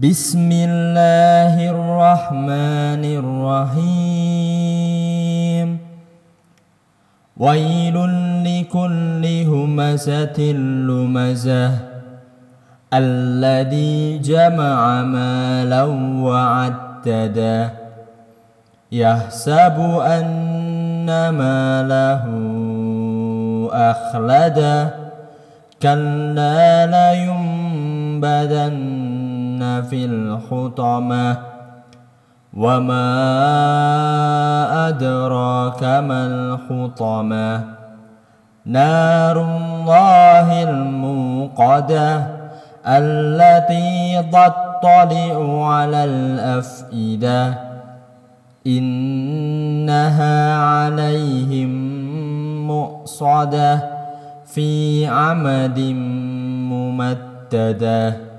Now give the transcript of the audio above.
Bismillahirrahmanirrahim. Wailun likulli humazatin lumazah, alladhi jama'a malan wa'addadah, yahsabu anna malahu akhladah, kalla layumbadanna fil hutamah, wa ma adraka mal hutamah, narullahil muqadah, allati tattali'u 'alal af'idah, innaha 'alayhim mu'sadah, fi 'amadin mumaddadah.